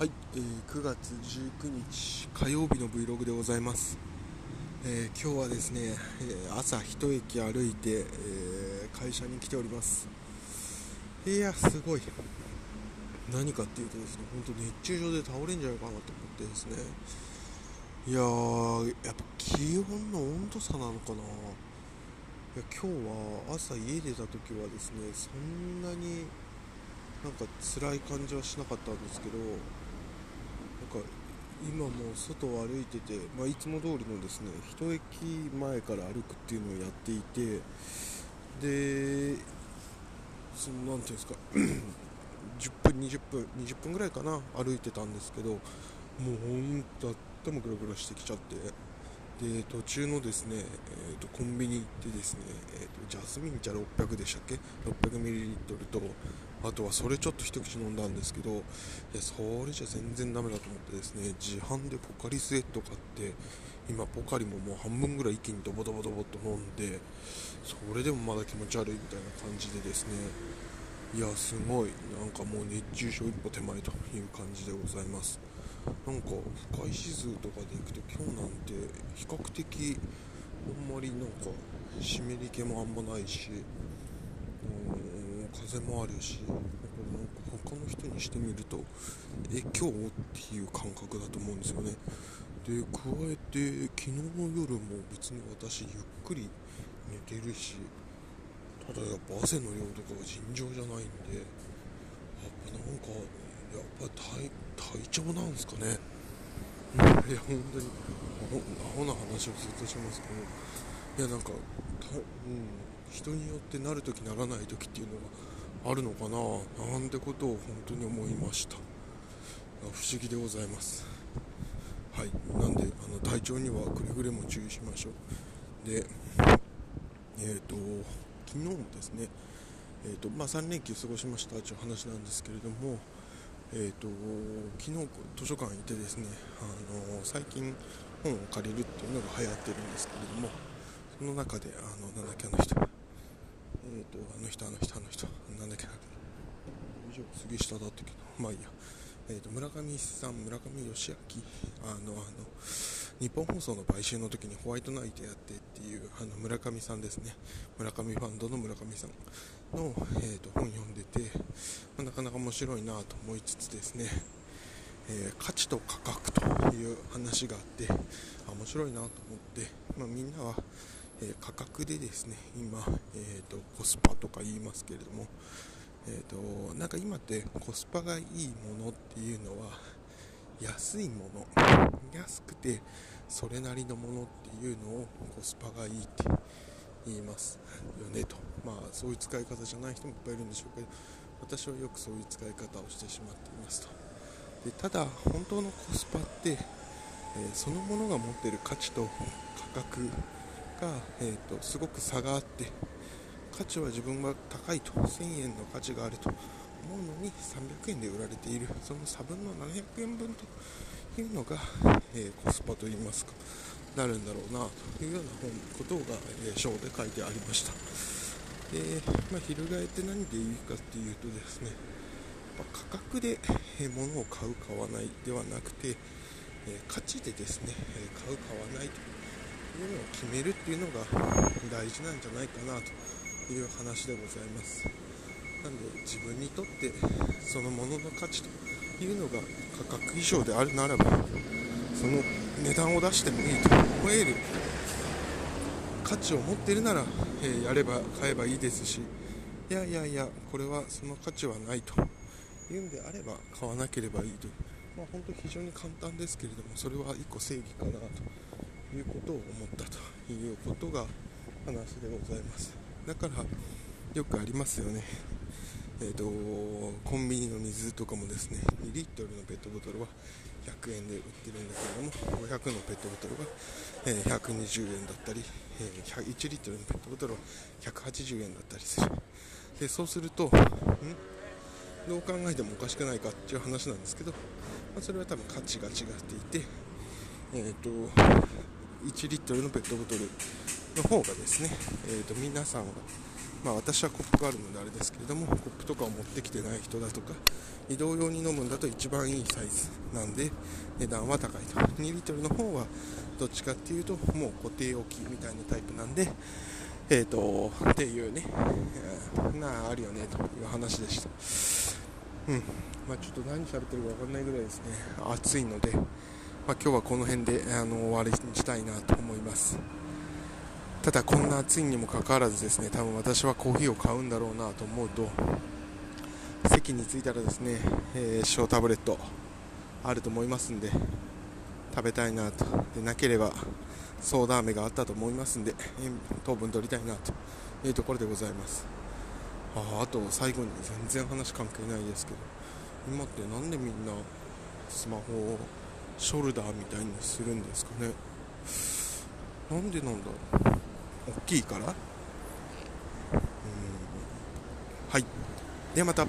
はい、9月19日火曜日の Vlog でございます。今日はですね、朝一駅歩いて、会社に来ております。いやすごい、何かっていうとですね、本当熱中症で倒れんじゃないかなと思ってですね、いやー、やっぱ気温の温度差なのかな。いや、今日は朝家出た時はですね、そんなになんか辛い感じはしなかったんですけど、なんか今も外を歩いてて、いつも通りのですね、一駅前から歩くっていうのをやっていて、で、そのなんていうんですか20分ぐらいかな、歩いてたんですけど、もうほんと頭グラグラしてきちゃって、で途中のですね、コンビニ行ってですね、ジャスミン茶600でしたっけ、 600ml と、あとはそれちょっと一口飲んだんですけど、いやそれじゃ全然ダメだと思ってですね、自販でポカリスエット買って、今ポカリももう半分ぐらい一気にドボドボと飲んで、それでもまだ気持ち悪いみたいな感じでですね、いやすごい、なんかもう熱中症一歩手前という感じでございます。なんか不快指数とかでいくと、今日なんて比較的あんまりなんか湿り気もあんまないし、風もあるし、なんか他の人にしてみると今日っていう感覚だと思うんですよね。で加えて昨日の夜も別に私ゆっくり寝てるし、ただやっぱ汗の量とかが尋常じゃないんで、やっぱなんか体調なんですかね。いや本当にアホな話をずっとしますけど、いやなんか、人によってなるときならないときっていうのがあるのかな、なんてことを本当に思いました。不思議でございます。はい、なんで体調にはくれぐれも注意しましょう。で昨日もですね、3連休過ごしましたという話なんですけれども、昨日図書館に行ってですね、最近本を借りるっていうのが流行ってるんですけれども、その中でなんだっけ、杉下だったけど、村上さん、村上義明、日本放送の買収の時にホワイトナイトやってっていう村上さんですね、村上ファンドの村上さんの、本読んでて、なかなか面白いなと思いつつですね、価値と価格という話があって、面白いなと思って、みんなは、価格でですね、今、コスパとか言いますけれども、なんか今ってコスパがいいものっていうのは、安いもの、安くてそれなりのものっていうのをコスパがいいって言いますよねと、そういう使い方じゃない人もいっぱいいるんでしょうけど、私はよくそういう使い方をしてしまっていますと。でただ本当のコスパって、そのものが持っている価値と価格が、すごく差があって、価値は自分は高いと、1000円の価値があると思うのに300円で売られている、その差分の700円分というのが、コスパといいますか、なるんだろうなというようなことが、章で書いてありました。で、翻って何でいいかっていうとですね、価格で、物を買う買わないではなくて、価値でですね、買う買わないというのを決めるっていうのが大事なんじゃないかなという話でございます。なので自分にとってそのものの価値というのが価格以上であるならば、その値段を出してもいいと思える価値を持っているなら、買えばいいですし、いやこれはその価値はないというんであれば買わなければいいという、本当非常に簡単ですけれども、それは一個正義かなということを思ったということが話でございます。だからよくありますよね、コンビニの水とかもですね、2リットルのペットボトルは100円で売ってるんだけれども、500のペットボトルが、120円だったり、1リットルのペットボトルは180円だったりする。でそうするとどう考えてもおかしくないかっていう話なんですけど、それは多分価値が違っていて、1リットルのペットボトルの方がですね、皆さんはまあ、私はコップがあるのであれですけれども、コップとかを持ってきてない人だとか、移動用に飲むんだと一番いいサイズなんで値段は高いと。2リットルの方はどっちかっていうともう固定置きみたいなタイプなんで、っていうね、なああるよねという話でした。まあ、ちょっと何喋ってるか分かんないぐらいですね、暑いので、今日はこの辺で終わりにしたいなと思います。ただこんな暑いにもかかわらずですね、多分私はコーヒーを買うんだろうなと思うと、席に着いたらですね、小タブレットあると思いますんで食べたいなと。でなければソーダ飴があったと思いますんで糖分取りたいなというところでございます。あと最後に全然話関係ないですけど、今ってなんでみんなスマホをショルダーみたいにするんですかね。なんでなんだろう、大きいから。はい、ではまた。